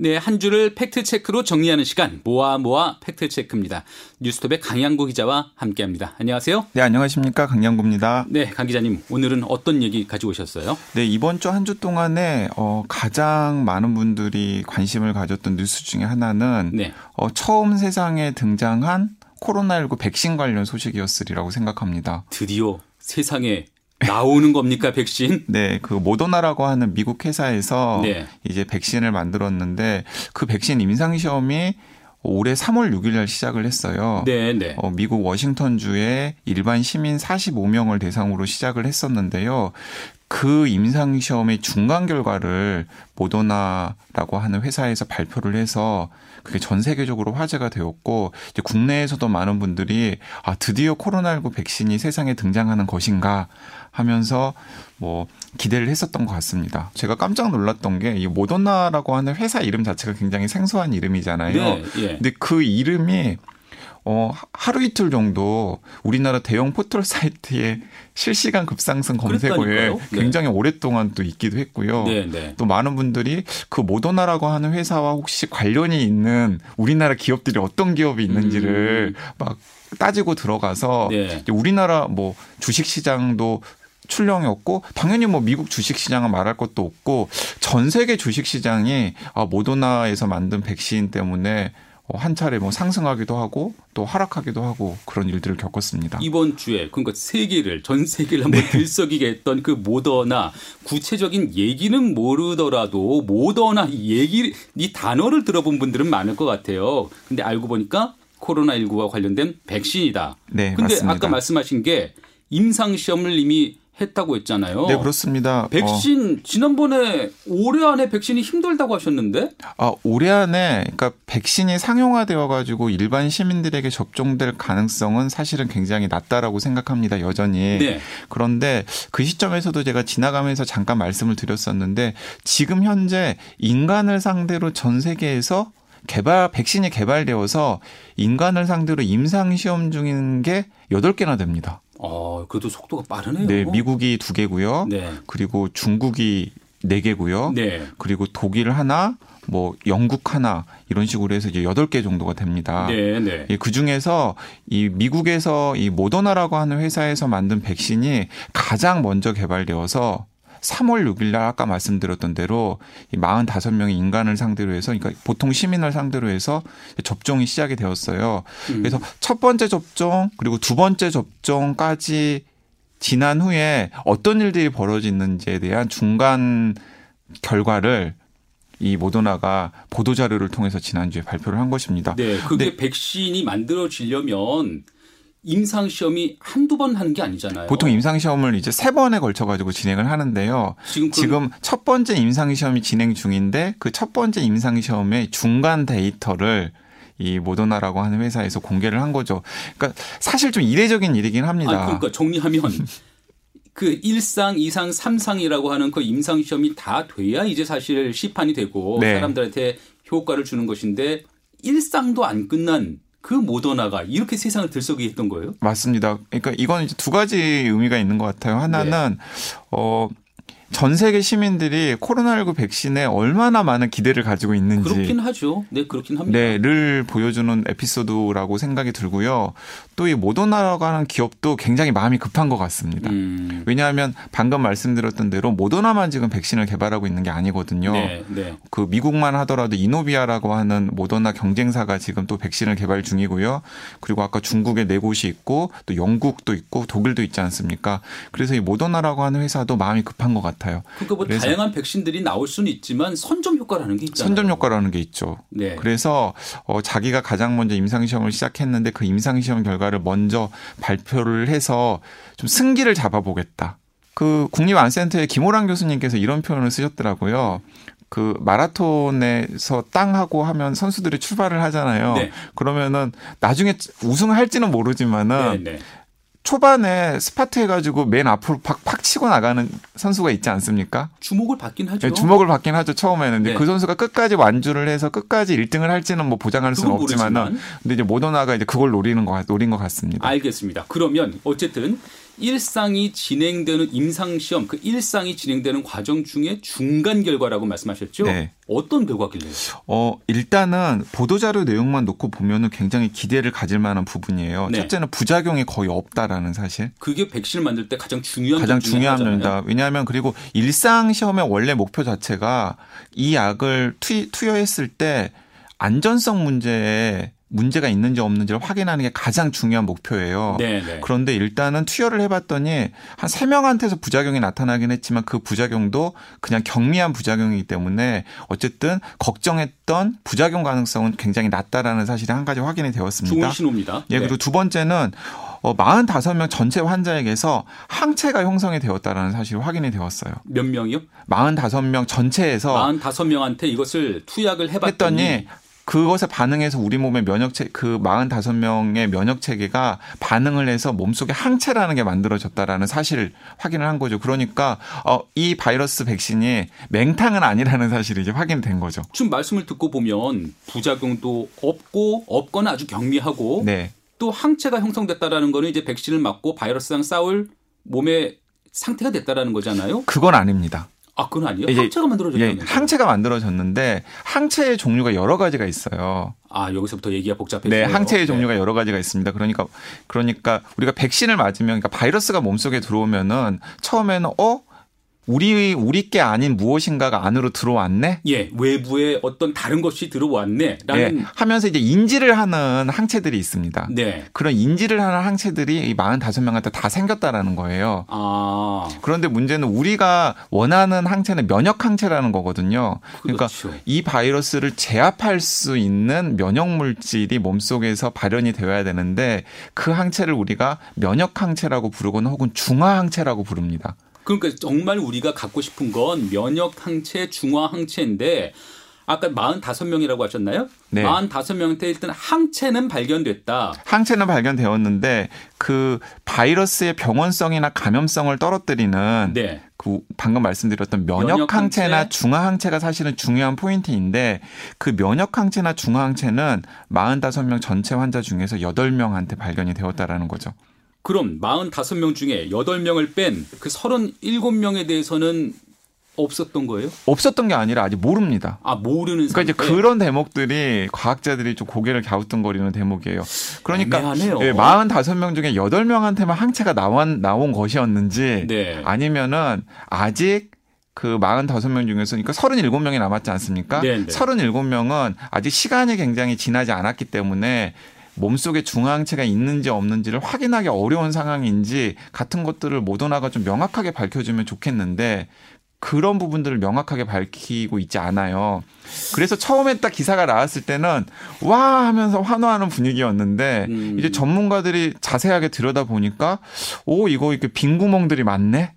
네, 한 주를 팩트체크로 정리하는 시간 모아 팩트체크입니다. 뉴스톱의 강양구 기자와 함께합니다. 안녕하세요. 네, 안녕하십니까. 강양구입니다. 네, 강 기자님 오늘은 어떤 얘기 가지고 오셨어요? 네, 이번 주 한 주 동안에 가장 많은 분들이 관심을 가졌던 뉴스 중에 하나는 네. 처음 세상에 등장한 코로나19 백신 관련 소식이었으리라고 생각합니다. 드디어 세상에 나오는 겁니까, 백신? 네, 그 모더나라고 하는 미국 회사에서 네. 이제 백신을 만들었는데 그 백신 임상시험이 올해 3월 6일 날 시작을 했어요. 네, 네. 미국 워싱턴주의 일반 시민 45명을 대상으로 시작을 했었는데요. 그 임상시험의 중간 결과를 모더나라고 하는 회사에서 발표를 해서 그게 전 세계적으로 화제가 되었고 이제 국내에서도 많은 분들이 아, 드디어 코로나19 백신이 세상에 등장하는 것인가 하면서 기대를 했었던 것 같습니다. 제가 깜짝 놀랐던 게 이 모더나라고 하는 회사 이름 자체가 굉장히 생소한 이름이잖아요. 네, 예. 근데 그 이름이 하루 이틀 정도 우리나라 대형 포털 사이트에 실시간 급상승 검색어에 굉장히 네. 오랫동안 또 있기도 했고요. 네, 네. 또 많은 분들이 그 모더나라고 하는 회사와 혹시 관련이 있는 우리나라 기업들이 어떤 기업이 있는지를 막 따지고 들어가서 네. 우리나라 주식시장도 출렁였고 당연히 미국 주식시장은 말할 것도 없고 전 세계 주식시장이 모더나에서 만든 백신 때문에 한 차례 상승하기도 하고 또 하락하기도 하고 그런 일들을 겪었습니다. 이번 주에 그러니까 전 세계를 한번 네. 들썩이게 했던 그 모더나 구체적인 얘기는 모르더라도 모더나 이 단어를 들어본 분들은 많을 것 같아요. 근데 알고 보니까 코로나19와 관련된 백신이다. 네, 근데 맞습니다. 아까 말씀하신 게 임상시험을 이미 했다고 했잖아요. 네, 그렇습니다. 백신 지난번에 올해 안에 백신이 힘들다고 하셨는데? 아, 올해 안에 그러니까 백신이 상용화되어 가지고 일반 시민들에게 접종될 가능성은 사실은 굉장히 낮다라고 생각합니다. 여전히. 네. 그런데 그 시점에서도 제가 지나가면서 잠깐 말씀을 드렸었는데 지금 현재 인간을 상대로 전 세계에서 백신이 개발되어서 인간을 상대로 임상시험 중인 게 8개나 됩니다. 그래도 속도가 빠르네요. 네, 미국이 2개고요. 네. 그리고 중국이 4개고요. 네. 그리고 독일 하나, 영국 하나 이런 식으로 해서 이제 8개 정도가 됩니다. 네, 네. 예, 그 중에서 이 미국에서 이 모더나라고 하는 회사에서 만든 백신이 가장 먼저 개발되어서 3월 6일 날 아까 말씀드렸던 대로 45명의 인간을 상대로 해서 그러니까 보통 시민을 상대로 해서 접종이 시작이 되었어요. 그래서 첫 번째 접종 그리고 두 번째 접종까지 지난 후에 어떤 일들이 벌어지는지에 대한 중간 결과를 이 모더나가 보도자료를 통해서 지난주에 발표를 한 것입니다. 네, 그게 백신이 만들어지려면 임상시험이 한두 번 하는 게 아니잖아요. 보통 임상시험을 이제 3번에 걸쳐가지고 진행을 하는데요. 지금 첫 번째 임상시험이 진행 중인데 그 첫 번째 임상시험의 중간 데이터를 이 모더나라고 하는 회사에서 공개를 한 거죠. 그러니까 사실 좀 이례적인 일이긴 합니다. 그러니까 정리하면 그 1상, 2상, 3상이라고 하는 그 임상시험이 다 돼야 이제 사실 시판이 되고 네. 사람들한테 효과를 주는 것인데 1상도 안 끝난 그 모더나가 이렇게 세상을 들썩이게 했던 거예요? 맞습니다. 그러니까 이건 이제 2가지 의미가 있는 것 같아요. 하나는 네. 전 세계 시민들이 코로나19 백신에 얼마나 많은 기대를 가지고 있는지 그렇긴 하죠. 네, 그렇긴 합니다. 네,를 보여주는 에피소드라고 생각이 들고요. 또 이 모더나라고 하는 기업도 굉장히 마음이 급한 것 같습니다. 왜냐하면 방금 말씀드렸던 대로 모더나만 지금 백신을 개발하고 있는 게 아니거든요. 네, 네. 그 미국만 하더라도 이노비아라고 하는 모더나 경쟁사가 지금 또 백신을 개발 중이고요. 그리고 아까 중국에 4곳이 있고 또 영국도 있고 독일도 있지 않습니까? 그래서 이 모더나라고 하는 회사도 마음이 급한 것 같아요. 그러니까 다양한 백신들이 나올 수는 있지만 선점 효과라는 게 있잖아요. 선점 효과라는 게 있죠. 네. 그래서 자기가 가장 먼저 임상시험을 시작했는데 그 임상시험 결과를 먼저 발표를 해서 좀 승기를 잡아보겠다. 그 국립암센터의 김호랑 교수님께서 이런 표현을 쓰셨더라고요. 그 마라톤에서 땅하고 하면 선수들이 출발을 하잖아요. 네. 그러면은 나중에 우승할지는 모르지만은 네, 네. 초반에 스파트 해가지고 맨 앞으로 팍팍 치고 나가는 선수가 있지 않습니까? 주목을 받긴 하죠. 네, 주목을 받긴 하죠. 처음에는. 네. 그 선수가 끝까지 완주를 해서 끝까지 1등을 할지는 보장할 수는 없지만은. 근데 이제 모더나가 이제 그걸 노린 것 같습니다. 알겠습니다. 그러면 어쨌든 일상이 진행되는 임상시험, 그 일상이 진행되는 과정 중에 중간 결과라고 말씀하셨죠? 네. 어떤 결과길래요? 일단은 보도자료 내용만 놓고 보면은 굉장히 기대를 가질 만한 부분이에요. 네. 첫째는 부작용이 거의 없다라는 사실. 그게 백신을 만들 때 가장 중요한 면이다. 왜냐하면 그리고 일상시험의 원래 목표 자체가 이 약을 투여했을 때 안전성 문제에 문제가 있는지 없는지를 확인하는 게 가장 중요한 목표예요. 네네. 그런데 일단은 투여를 해봤더니 한 3명한테서 부작용이 나타나긴 했지만 그 부작용도 그냥 경미한 부작용이기 때문에 어쨌든 걱정했던 부작용 가능성은 굉장히 낮다라는 사실이 한 가지 확인이 되었습니다. 좋은 신호입니다. 예, 그리고 두 번째는 45명 전체 환자에게서 항체가 형성이 되었다라는 사실이 확인이 되었어요. 몇 명이요? 45명 전체에서 45명한테 이것을 투약을 해봤더니 그것에 반응해서 우리 몸의 그 45명의 면역 체계가 반응을 해서 몸속에 항체라는 게 만들어졌다라는 사실을 확인을 한 거죠. 그러니까 이 바이러스 백신이 맹탕은 아니라는 사실이 이제 확인된 거죠. 지금 말씀을 듣고 보면 부작용도 없거나 아주 경미하고 네. 또 항체가 형성됐다라는 거는 이제 백신을 맞고 바이러스랑 싸울 몸의 상태가 됐다라는 거잖아요. 그건 아닙니다. 아, 그건 아니에요? 항체가 만들어졌다는 거예요? 항체가 만들어졌는데 항체의 종류가 여러 가지가 있어요. 아, 여기서부터 얘기가 복잡해지네요. 네, 항체의 종류가 여러 가지가 있습니다. 그러니까 우리가 백신을 맞으면 그러니까 바이러스가 몸속에 들어오면은 처음에는 우리 게 아닌 무엇인가가 안으로 들어왔네? 예, 외부에 어떤 다른 것이 들어왔네? 라는 예, 하면서 이제 인지를 하는 항체들이 있습니다. 네. 그런 인지를 하는 항체들이 이 45명한테 다 생겼다라는 거예요. 아. 그런데 문제는 우리가 원하는 항체는 면역 항체라는 거거든요. 그러니까 그렇죠. 이 바이러스를 제압할 수 있는 면역 물질이 몸속에서 발현이 되어야 되는데 그 항체를 우리가 면역 항체라고 부르거나 혹은 중화 항체라고 부릅니다. 그러니까 정말 우리가 갖고 싶은 건 면역 항체, 중화 항체인데 아까 45명이라고 하셨나요? 네. 45명한테 일단 항체는 발견됐다. 항체는 발견되었는데 그 바이러스의 병원성이나 감염성을 떨어뜨리는 네. 그 방금 말씀드렸던 면역 항체나 중화 항체가 사실은 중요한 포인트인데 그 면역 항체나 중화 항체는 45명 전체 환자 중에서 8명한테 발견이 되었다라는 거죠. 그럼 45명 중에 8명을 뺀 그 37명에 대해서는 없었던 거예요? 없었던 게 아니라 아직 모릅니다. 아, 모르는 상태. 그러니까 이제 그런 대목들이 과학자들이 좀 고개를 갸우뚱거리는 대목이에요. 그러니까 애매하네요. 예, 45명 중에 8명한테만 항체가 나온 것이었는지 네. 아니면은 아직 그 45명 중에서 그러니까 37명이 남았지 않습니까? 네네. 37명은 아직 시간이 굉장히 지나지 않았기 때문에 몸속에 중화항체가 있는지 없는지를 확인하기 어려운 상황인지 같은 것들을 모더나가 좀 명확하게 밝혀주면 좋겠는데 그런 부분들을 명확하게 밝히고 있지 않아요. 그래서 처음에 딱 기사가 나왔을 때는 와 하면서 환호하는 분위기였는데 이제 전문가들이 자세하게 들여다보니까 오 이거 이렇게 빈 구멍들이 많네?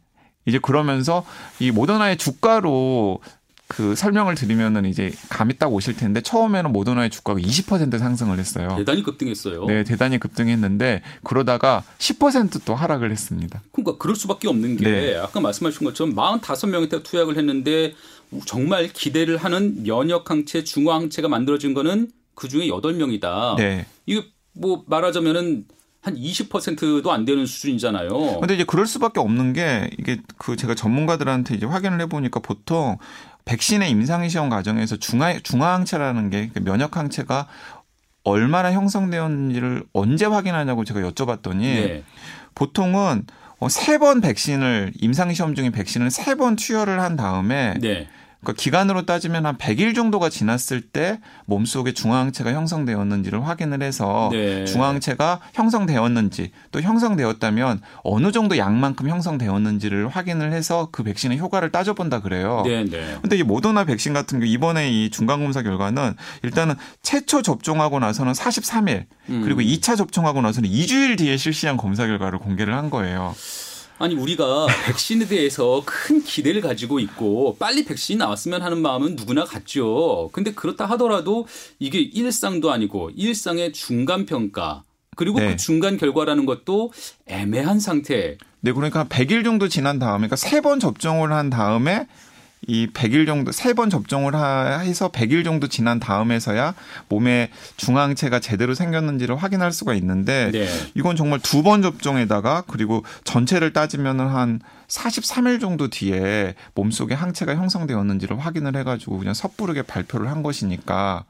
이제 그러면서 이 모더나의 주가로 그 설명을 드리면은 이제 감이 딱 오실 텐데 처음에는 모더나의 주가가 20% 상승을 했어요. 대단히 급등했어요. 네, 대단히 급등했는데 그러다가 10% 또 하락을 했습니다. 그러니까 그럴 수밖에 없는 게 네. 아까 말씀하신 것처럼 45명한테 투약을 했는데 정말 기대를 하는 면역 항체, 중화 항체가 만들어진 거는 그 중에 8명이다. 네. 이게 뭐 말하자면은 한 20%도 안 되는 수준이잖아요. 그런데 이제 그럴 수밖에 없는 게 이게 그 제가 전문가들한테 이제 확인을 해보니까 보통 백신의 임상시험 과정에서 중화항체라는 게 면역항체가 얼마나 형성되었는지를 언제 확인하냐고 제가 여쭤봤더니 네. 보통은 3번 백신을 임상시험 중인 백신을 3번 투여를 한 다음에 네. 그러니까 기간으로 따지면 한 100일 정도가 지났을 때 몸속에 중화항체가 형성되었는지를 확인을 해서 네. 중화항체가 형성되었는지 또 형성되었다면 어느 정도 양만큼 형성되었는지를 확인을 해서 그 백신의 효과를 따져본다 그래요. 그런데 네. 이 모더나 백신 같은 경우 이번에 이 중간검사 결과는 일단은 최초 접종하고 나서는 43일 그리고 2차 접종하고 나서는 2주일 뒤에 실시한 검사 결과를 공개를 한 거예요. 아니 우리가 백신에 대해서 큰 기대를 가지고 있고 빨리 백신이 나왔으면 하는 마음은 누구나 같죠. 근데 그렇다 하더라도 이게 일상도 아니고 일상의 중간 평가 그리고 네. 그 중간 결과라는 것도 애매한 상태. 네, 그러니까 100일 정도 지난 다음에 그러니까 3번 접종을 한 다음에 이 100일 정도, 3번 접종을 해서 100일 정도 지난 다음에서야 몸에 중항체가 제대로 생겼는지를 확인할 수가 있는데 네. 이건 정말 두 번 접종에다가 그리고 전체를 따지면은 한 43일 정도 뒤에 몸속에 항체가 형성되었는지를 확인을 해가지고 그냥 섣부르게 발표를 한 것이니까.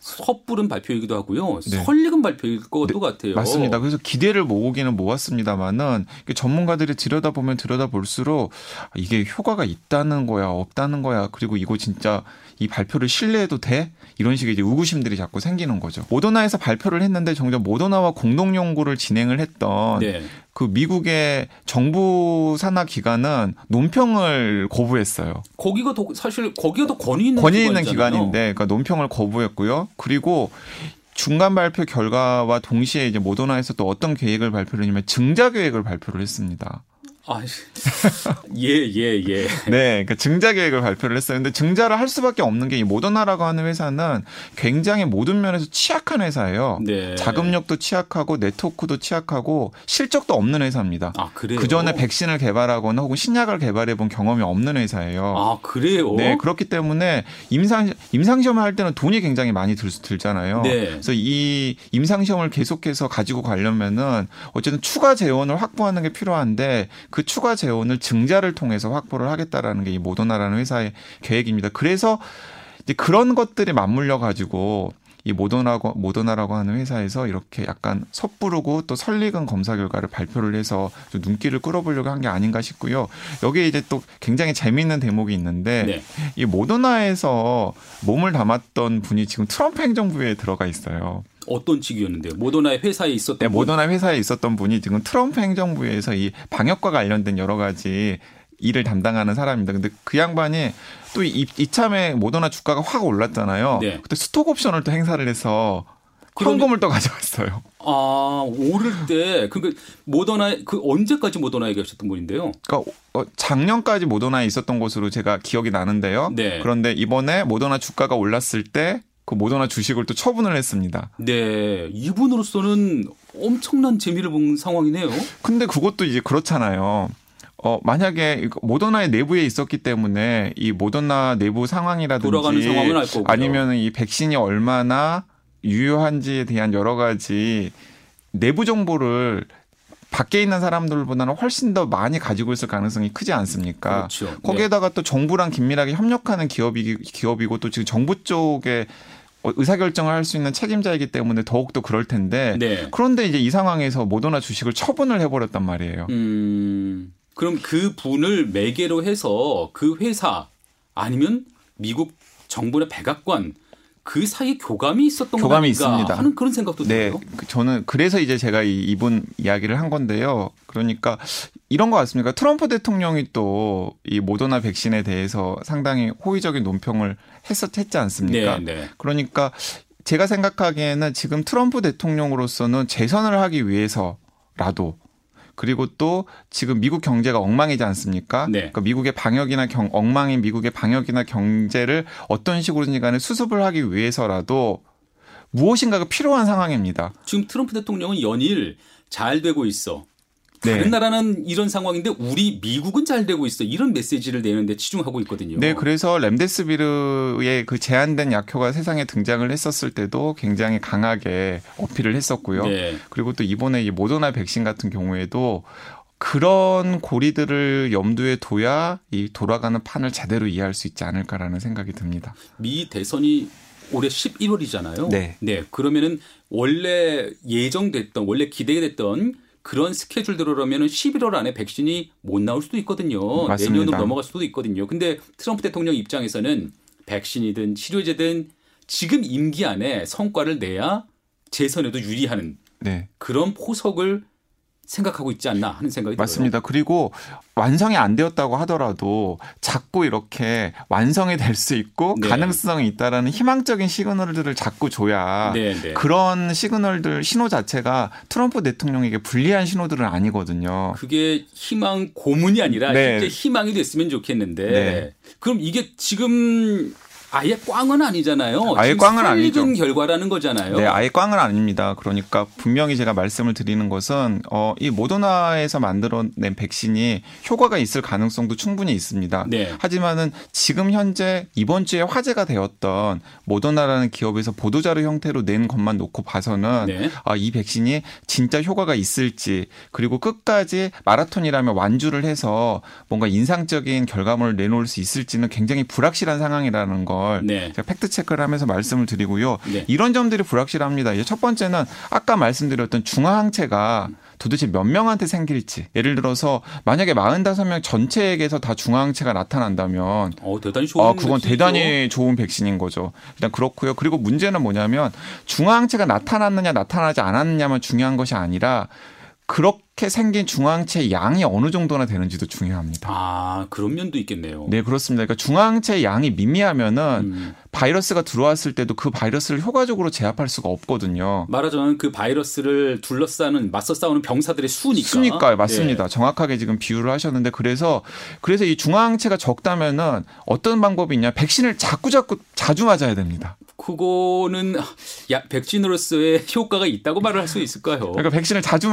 섣부른 발표이기도 하고요. 네. 설익은 발표일 것도 네. 같아요. 맞습니다. 그래서 기대를 모으기는 모았습니다만은 전문가들이 들여다보면 들여다볼수록 이게 효과가 있다는 거야 없다는 거야 그리고 이거 진짜 이 발표를 신뢰해도 돼? 이런 식의 이제 의구심들이 자꾸 생기는 거죠. 모더나에서 발표를 했는데 정작 모더나와 공동 연구를 진행을 했던 네. 그 미국의 정부 산하 기관은 논평을 거부했어요. 거기가 더 사실 거기가 더 권위 있는 기관인데, 그러니까 논평을 거부했고요. 그리고 중간 발표 결과와 동시에 이제 모더나에서 또 어떤 계획을 발표를 했냐면 증자 계획을 발표를 했습니다. 아, 예. 네, 그러니까 증자 계획을 발표를 했어요. 근데 증자를 할 수밖에 없는 게 이 모더나라고 하는 회사는 굉장히 모든 면에서 취약한 회사예요. 네. 자금력도 취약하고 네트워크도 취약하고 실적도 없는 회사입니다. 아, 그래요? 그 전에 백신을 개발하거나 혹은 신약을 개발해본 경험이 없는 회사예요. 아, 그래요? 네, 그렇기 때문에 임상시험을 할 때는 돈이 굉장히 많이 들잖아요. 네. 그래서 이 임상시험을 계속해서 가지고 가려면은 어쨌든 추가 재원을 확보하는 게 필요한데 그 추가 재원을 증자를 통해서 확보를 하겠다라는 게 이 모더나라는 회사의 계획입니다. 그래서 이제 그런 것들이 맞물려 가지고 이 모더나라고 하는 회사에서 이렇게 약간 섣부르고 또 설익은 검사 결과를 발표를 해서 좀 눈길을 끌어보려고 한 게 아닌가 싶고요. 여기에 이제 또 굉장히 재미있는 대목이 있는데 네. 이 모더나에서 몸을 담았던 분이 지금 트럼프 행정부에 들어가 있어요. 어떤 직위였는데요? 모더나 회사에 있었던 분이 지금 트럼프 행정부에서 이 방역과 관련된 여러 가지 일을 담당하는 사람입니다. 근데 그 양반이 또 이참에 모더나 주가가 확 올랐잖아요. 네. 그때 스톡옵션을 또 행사를 해서 현금을 또 가져왔어요. 아, 오를 때 그러니까 모더나 그 언제까지 모더나에 계셨던 분인데요? 그러니까 작년까지 모더나에 있었던 것으로 제가 기억이 나는데요. 네. 그런데 이번에 모더나 주가가 올랐을 때 그 모더나 주식을 또 처분을 했습니다. 네. 이분으로서는 엄청난 재미를 본 상황이네요. 근데 그것도 이제 그렇잖아요. 만약에 모더나의 내부에 있었기 때문에 이 모더나 내부 상황이라든지 돌아가는 상황은 알 거고요. 아니면 이 백신이 얼마나 유효한지에 대한 여러 가지 내부 정보를 밖에 있는 사람들보다는 훨씬 더 많이 가지고 있을 가능성이 크지 않습니까? 그렇죠. 거기에다가 네. 또 정부랑 긴밀하게 협력하는 기업이고 또 지금 정부 쪽에 의사결정을 할 수 있는 책임자이기 때문에 더욱더 그럴 텐데 네. 그런데 이제 이 상황에서 모더나 주식을 처분을 해버렸단 말이에요. 그럼 그 분을 매개로 해서 그 회사 아니면 미국 정부의 백악관 그 사이에 교감이 있었던 것 같습니다. 하는 그런 생각도 들어요. 네, 저는 그래서 이제 제가 이분 이야기를 한 건데요. 그러니까 이런 것 같습니까? 트럼프 대통령이 또 이 모더나 백신에 대해서 상당히 호의적인 논평을 했지 않습니까? 네, 네. 그러니까 제가 생각하기에는 지금 트럼프 대통령으로서는 재선을 하기 위해서라도 그리고 또 지금 미국 경제가 엉망이지 않습니까? 네. 그러니까 미국의 방역이나 엉망인 미국의 방역이나 경제를 어떤 식으로든 간에 수습을 하기 위해서라도 무엇인가가 필요한 상황입니다. 지금 트럼프 대통령은 연일 잘 되고 있어. 다른 네. 나라는 이런 상황인데 우리 미국은 잘 되고 있어. 이런 메시지를 내는데 치중하고 있거든요. 네. 그래서 램데시비르의 그 제한된 약효가 세상에 등장을 했었을 때도 굉장히 강하게 어필을 했었고요. 네. 그리고 또 이번에 이 모더나 백신 같은 경우에도 그런 고리들을 염두에 둬야 이 돌아가는 판을 제대로 이해할 수 있지 않을까라는 생각이 듭니다. 미 대선이 올해 11월이잖아요. 네. 네. 그러면은 원래 기대됐던 그런 스케줄대로라면 11월 안에 백신이 못 나올 수도 있거든요. 맞습니다. 내년으로 넘어갈 수도 있거든요. 그런데 트럼프 대통령 입장에서는 백신이든 치료제든 지금 임기 안에 성과를 내야 재선에도 유리하는 네. 그런 포석을 생각하고 있지 않나 하는 생각이 맞습니다. 들어요. 맞습니다. 그리고 완성이 안 되었다고 하더라도 자꾸 이렇게 완성이 될 수 있고 네. 가능성이 있다라는 희망적인 시그널들을 자꾸 줘야 네, 네. 그런 시그널들 신호 자체가 트럼프 대통령에게 불리한 신호들은 아니거든요. 그게 희망 고문이 아니라 네. 실제 희망이 됐으면 좋겠는데 네. 그럼 이게 지금 아예 꽝은 아니잖아요. 아예 꽝은 아니죠. 결과라는 거잖아요. 네, 아예 꽝은 아닙니다. 그러니까 분명히 제가 말씀을 드리는 것은 이 모더나에서 만들어낸 백신이 효과가 있을 가능성도 충분히 있습니다. 네. 하지만은 지금 현재 이번 주에 화제가 되었던 모더나라는 기업에서 보도자료 형태로 낸 것만 놓고 봐서는 네. 이 백신이 진짜 효과가 있을지 그리고 끝까지 마라톤이라며 완주를 해서 뭔가 인상적인 결과물을 내놓을 수 있을지는 굉장히 불확실한 상황이라는 걸 네. 제가 팩트체크를 하면서 말씀을 드리고요. 네. 이런 점들이 불확실합니다. 이제 첫 번째는 아까 말씀드렸던 중화항체가 도대체 몇 명한테 생길지. 예를 들어서 만약에 45명 전체에게서 다 중화항체가 나타난다면 대단히 좋은 그건 백신이죠. 대단히 좋은 백신인 거죠. 일단 그렇고요. 그리고 문제는 뭐냐면 중화항체가 나타났느냐 나타나지 않았느냐만 중요한 것이 아니라 그렇게 생긴 중화항체의 양이 어느 정도나 되는지도 중요합니다. 아, 그런 면도 있겠네요. 네, 그렇습니다. 그러니까 중화항체의 양이 미미하면은 바이러스가 들어왔을 때도 그 바이러스를 효과적으로 제압할 수가 없거든요. 말하자면 그 바이러스를 둘러싸는 맞서 싸우는 병사들의 수니까. 수니까요. 맞습니다. 네. 정확하게 지금 비유를 하셨는데 그래서 이 중화항체가 적다면은 어떤 방법이 있냐? 백신을 자꾸 자주 맞아야 됩니다. 그거는 백신으로서의 효과가 있다고 말을 할 수 있을까요? 그러니까 백신을 자주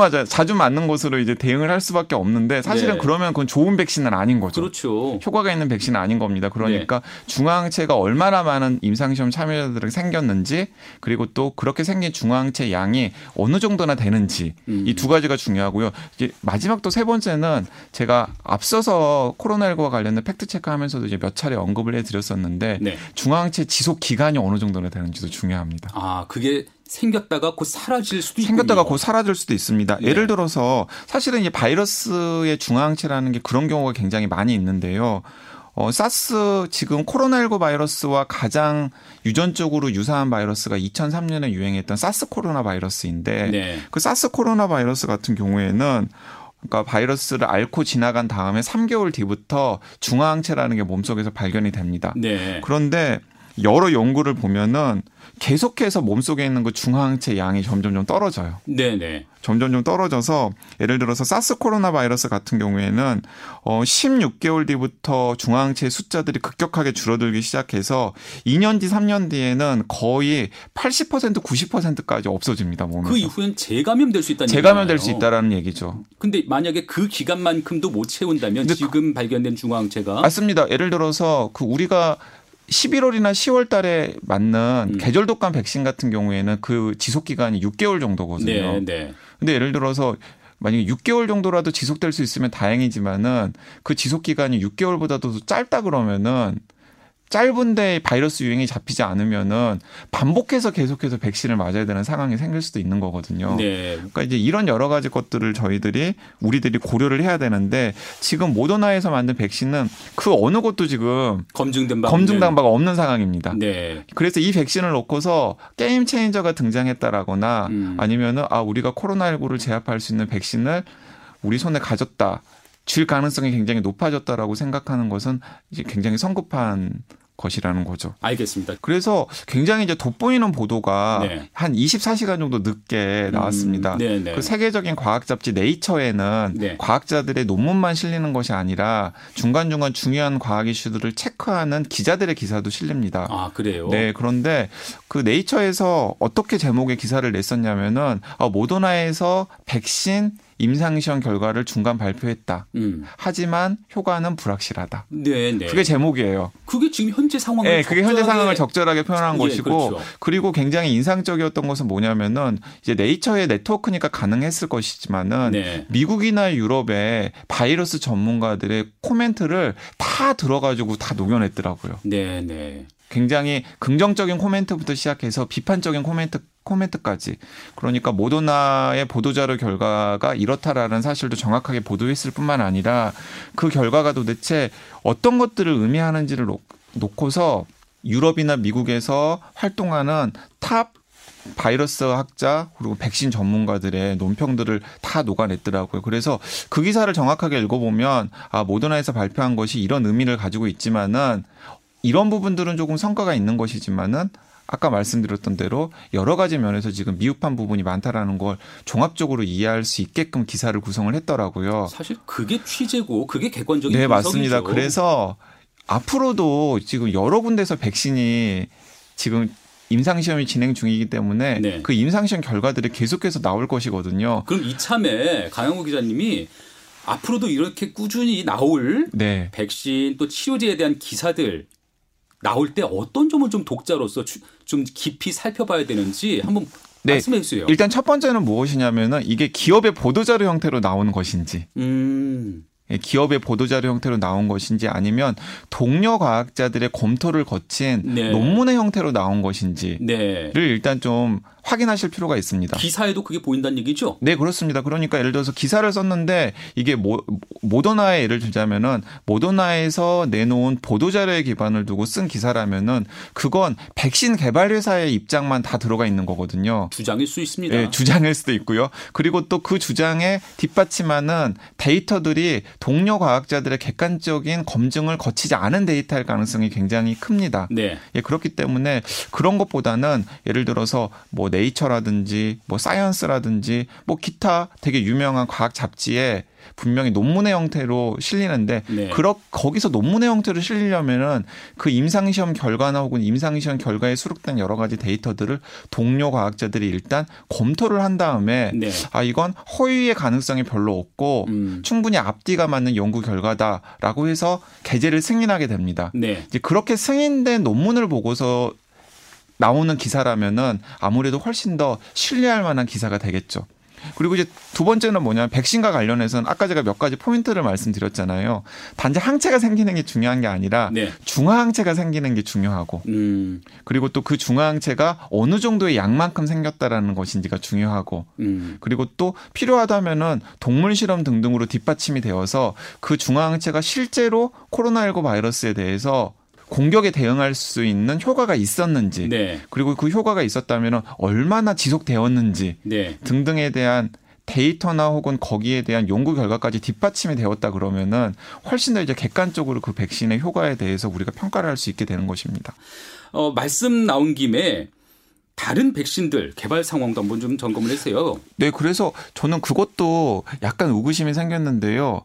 맞는 것으로 이제 대응을 할 수밖에 없는데 사실은 네. 그러면 그건 좋은 백신은 아닌 거죠. 그렇죠. 효과가 있는 백신은 아닌 겁니다. 그러니까 네. 중화항체가 얼마나 많은 임상시험 참여자들에게 생겼는지 그리고 또 그렇게 생긴 중화항체 양이 어느 정도나 되는지 이 두 가지가 중요하고요. 이제 마지막 또 세 번째는 제가 앞서서 코로나19와 관련된 팩트체크하면서도 이제 몇 차례 언급을 해드렸었는데 네. 중화항체 지속 기간이 어느 정도나 되는지도 중요합니다. 아, 그게 생겼다가 곧 사라질 수도 있습니다. 네. 예를 들어서 사실은 이 바이러스의 중화항체라는 게 그런 경우가 굉장히 많이 있는데요. 사스 지금 코로나19 바이러스와 가장 유전적으로 유사한 바이러스가 2003년에 유행했던 사스 코로나 바이러스인데 네. 그 사스 코로나 바이러스 같은 경우에는 그러니까 바이러스를 앓고 지나간 다음에 3개월 뒤부터 중화항체라는 게 몸속에서 발견이 됩니다. 네. 그런데 여러 연구를 보면은 계속해서 몸속에 있는 그 중화항체 양이 점점 떨어져요. 네네. 점점 떨어져서 예를 들어서 사스 코로나 바이러스 같은 경우에는 16개월 뒤부터 중화항체 숫자들이 급격하게 줄어들기 시작해서 2년 뒤, 3년 뒤에는 거의 80%, 90%까지 없어집니다. 몸에서. 그 이후엔 재감염될 수 있다는 얘기죠. 재감염될 수 있다라는 얘기죠. 근데 만약에 그 기간만큼도 못 채운다면 지금 발견된 중화항체가 맞습니다. 예를 들어서 그 우리가 11월이나 10월 달에 맞는 계절독감 백신 같은 경우에는 그 지속기간이 6개월 정도거든요. 네, 네. 근데 예를 들어서 만약에 6개월 정도라도 지속될 수 있으면 다행이지만은 그 지속기간이 6개월보다도 짧다 그러면은 짧은데 바이러스 유행이 잡히지 않으면은 반복해서 계속해서 백신을 맞아야 되는 상황이 생길 수도 있는 거거든요. 네. 그러니까 이제 이런 여러 가지 것들을 우리들이 고려를 해야 되는데 지금 모더나에서 만든 백신은 그 어느 것도 지금 검증된 바가 없는 상황입니다. 네. 그래서 이 백신을 놓고서 게임 체인저가 등장했다라거나 아니면은 우리가 코로나19를 제압할 수 있는 백신을 우리 손에 가졌다. 질 가능성이 굉장히 높아졌다라고 생각하는 것은 이제 굉장히 성급한 것이라는 거죠. 알겠습니다. 그래서 굉장히 이제 돋보이는 보도가 네. 한 24시간 정도 늦게 나왔습니다. 그 세계적인 과학 잡지 네이처에는 네. 과학자들의 논문만 실리는 것이 아니라 중간중간 중요한 과학 이슈들을 체크하는 기자들의 기사도 실립니다. 아, 그래요? 네. 그런데 그 네이처에서 어떻게 제목의 기사를 냈었냐면은 모더나에서 백신 임상시험 결과를 중간 발표했다. 하지만 효과는 불확실하다. 네네. 그게 제목이에요. 그게 지금 현재 상황을 적절하게 표현한 것이고 그렇죠. 그리고 굉장히 인상적이었던 것은 뭐냐면은 이제 네이처의 네트워크니까 가능했을 것이지만은 네. 미국이나 유럽의 바이러스 전문가들의 코멘트를 다 들어가지고 다 녹여냈더라고요. 네네. 굉장히 긍정적인 코멘트부터 시작해서 비판적인 코멘트까지. 그러니까 모더나의 보도자료 결과가 이렇다라는 사실도 정확하게 보도했을 뿐만 아니라 그 결과가 도대체 어떤 것들을 의미하는지를 놓고서 유럽이나 미국에서 활동하는 탑 바이러스 학자 그리고 백신 전문가들의 논평들을 다 녹아냈더라고요. 그래서 그 기사를 정확하게 읽어보면 모더나에서 발표한 것이 이런 의미를 가지고 있지만은 이런 부분들은 조금 성과가 있는 것이지만은 아까 말씀드렸던 대로 여러 가지 면에서 지금 미흡한 부분이 많다라는 걸 종합적으로 이해할 수 있게끔 기사를 구성을 했더라고요. 사실 그게 취재고 그게 객관적인 분석이죠. 네, 맞습니다. 그래서 앞으로도 지금 여러 군데서 백신이 지금 임상시험이 진행 중이기 때문에 네. 그 임상시험 결과들이 계속해서 나올 것이거든요. 그럼 이참에 강양구 기자님이 앞으로도 이렇게 꾸준히 나올 네. 백신 또 치료제에 대한 기사들 나올 때 어떤 점을 좀 독자로서 좀 깊이 살펴봐야 되는지 한번 네. 말씀해 주세요. 일단 첫 번째는 무엇이냐면은 이게 기업의 보도자료 형태로 나오는 것인지. 기업의 보도자료 형태로 나온 것인지 아니면 동료 과학자들의 검토를 거친 네. 논문의 형태로 나온 것인지를 네. 일단 좀 확인하실 필요가 있습니다. 기사에도 그게 보인다는 얘기죠? 네, 그렇습니다. 그러니까 예를 들어서 기사를 썼는데 이게 모더나의 예를 들자면은 모더나에서 내놓은 보도자료에 기반을 두고 쓴 기사라면은 그건 백신 개발 회사의 입장만 다 들어가 있는 거거든요. 주장일 수 있습니다. 네, 주장일 수도 있고요. 그리고 또 그 주장에 뒷받침하는 데이터들이 동료 과학자들의 객관적인 검증을 거치지 않은 데이터일 가능성이 굉장히 큽니다. 네. 예, 그렇기 때문에 그런 것보다는 예를 들어서 뭐 네이처라든지 뭐 사이언스라든지 뭐 기타 되게 유명한 과학 잡지에 분명히 논문의 형태로 실리는데 네. 거기서 논문의 형태로 실리려면은 그 임상시험 결과나 혹은 임상시험 결과에 수록된 여러 가지 데이터들을 동료 과학자들이 일단 검토를 한 다음에 네. 아 이건 허위의 가능성이 별로 없고 충분히 앞뒤가 맞는 연구 결과다라고 해서 게재를 승인하게 됩니다. 네. 이제 그렇게 승인된 논문을 보고서 나오는 기사라면은 아무래도 훨씬 더 신뢰할 만한 기사가 되겠죠. 그리고 이제 두 번째는 뭐냐면 백신과 관련해서는 아까 제가 몇 가지 포인트를 말씀드렸잖아요. 단지 항체가 생기는 게 중요한 게 아니라 네. 중화항체가 생기는 게 중요하고 그리고 또 그 중화항체가 어느 정도의 양만큼 생겼다라는 것인지가 중요하고 그리고 또 필요하다면은 동물 실험 등등으로 뒷받침이 되어서 그 중화항체가 실제로 코로나19 바이러스에 대해서 공격에 대응할 수 있는 효과가 있었는지 네. 그리고 그 효과가 있었다면 얼마나 지속되었는지 네. 등등에 대한 데이터나 혹은 거기에 대한 연구 결과까지 뒷받침이 되었다 그러면은 훨씬 더 이제 객관적으로 그 백신의 효과에 대해서 우리가 평가를 할 수 있게 되는 것입니다. 말씀 나온 김에 다른 백신들 개발 상황도 한번 좀 점검을 해주세요. 네, 그래서 저는 그것도 약간 의구심이 생겼는데요.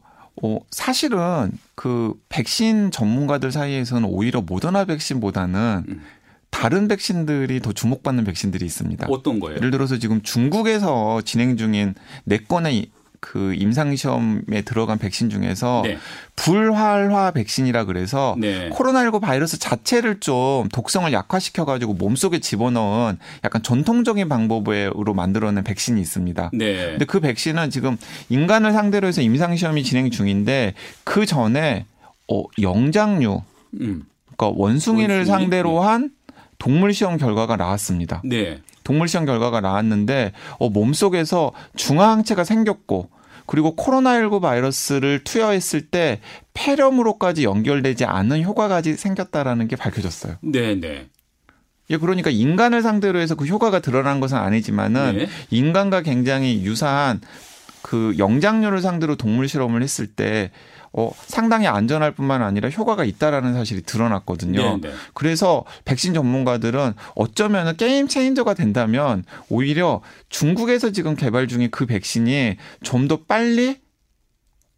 사실은 그 백신 전문가들 사이에서는 오히려 모더나 백신보다는 다른 백신들이 더 주목받는 백신들이 있습니다. 어떤 거예요? 예를 들어서 지금 중국에서 진행 중인 4건의 그 임상시험에 들어간 백신 중에서 네. 불활화 백신이라 그래서 네. 코로나19 바이러스 자체를 좀 독성을 약화시켜가지고 몸속에 집어넣은 약간 전통적인 방법으로 만들어낸 백신이 있습니다. 네. 근데 그 백신은 지금 인간을 상대로 해서 임상시험이 진행 중인데 그 전에 영장류, 그러니까 원숭이를 상대로 한 동물시험 결과가 나왔습니다. 네. 동물시험 결과가 나왔는데 몸속에서 중화항체가 생겼고 그리고 코로나19 바이러스를 투여했을 때 폐렴으로까지 연결되지 않은 효과가 생겼다라는 게 밝혀졌어요. 네네. 예, 그러니까 인간을 상대로 해서 그 효과가 드러난 것은 아니지만은 네. 인간과 굉장히 유사한 그 영장류를 상대로 동물 실험을 했을 때 상당히 안전할 뿐만 아니라 효과가 있다라는 사실이 드러났거든요. 네네. 그래서 백신 전문가들은 어쩌면 게임 체인저가 된다면 오히려 중국에서 지금 개발 중인 그 백신이 좀 더 빨리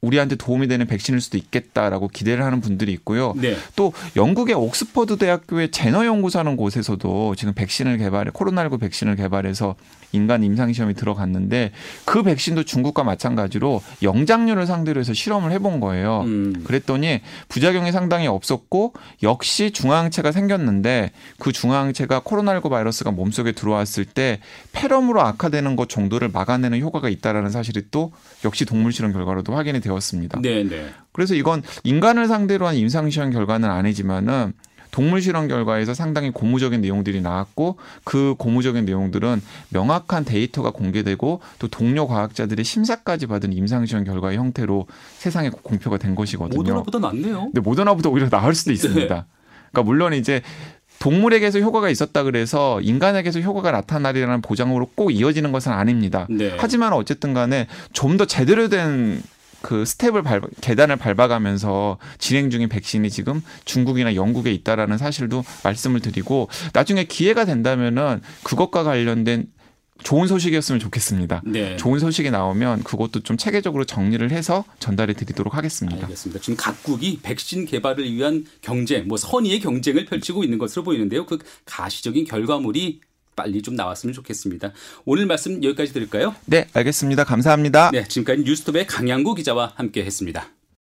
우리한테 도움이 되는 백신일 수도 있겠다라고 기대를 하는 분들이 있고요. 네. 또 영국의 옥스퍼드 대학교의 제너 연구소라는 곳에서도 지금 코로나19 백신을 개발해서 인간 임상시험이 들어갔는데 그 백신도 중국과 마찬가지로 영장류를 상대로 해서 실험을 해본 거예요. 그랬더니 부작용이 상당히 없었고 역시 중화항체가 생겼는데 그 중화항체가 코로나19 바이러스가 몸속에 들어왔을 때 폐렴으로 악화되는 것 정도를 막아내는 효과가 있다라는 사실이 또 역시 동물 실험 결과로도 확인이 되었습니다. 네네. 그래서 이건 인간을 상대로 한 임상시험 결과는 아니지만은 동물 실험 결과에서 상당히 고무적인 내용들이 나왔고 그 고무적인 내용들은 명확한 데이터가 공개되고 또 동료 과학자들의 심사까지 받은 임상시험 결과의 형태로 세상에 공표가 된 것이거든요. 모더나보다 낫네요. 네, 모더나보다 오히려 나을 수도 있습니다. 네. 그러니까 물론 이제 동물에게서 효과가 있었다 그래서 인간에게서 효과가 나타나리라는 보장으로 꼭 이어지는 것은 아닙니다. 네. 하지만 어쨌든 간에 좀 더 제대로 된 그 계단을 밟아가면서 진행 중인 백신이 지금 중국이나 영국에 있다라는 사실도 말씀을 드리고 나중에 기회가 된다면은 그것과 관련된 좋은 소식이었으면 좋겠습니다. 네. 좋은 소식이 나오면 그것도 좀 체계적으로 정리를 해서 전달해 드리도록 하겠습니다. 알겠습니다. 지금 각국이 백신 개발을 위한 경쟁, 선의의 경쟁을 펼치고 있는 것으로 보이는데요. 그 가시적인 결과물이 빨리 좀 나왔으면 좋겠습니다. 오늘 말씀 여기까지 드릴까요? 네, 알겠습니다. 감사합니다. 네, 지금까지 뉴스톱의 강양구 기자와 함께했습니다.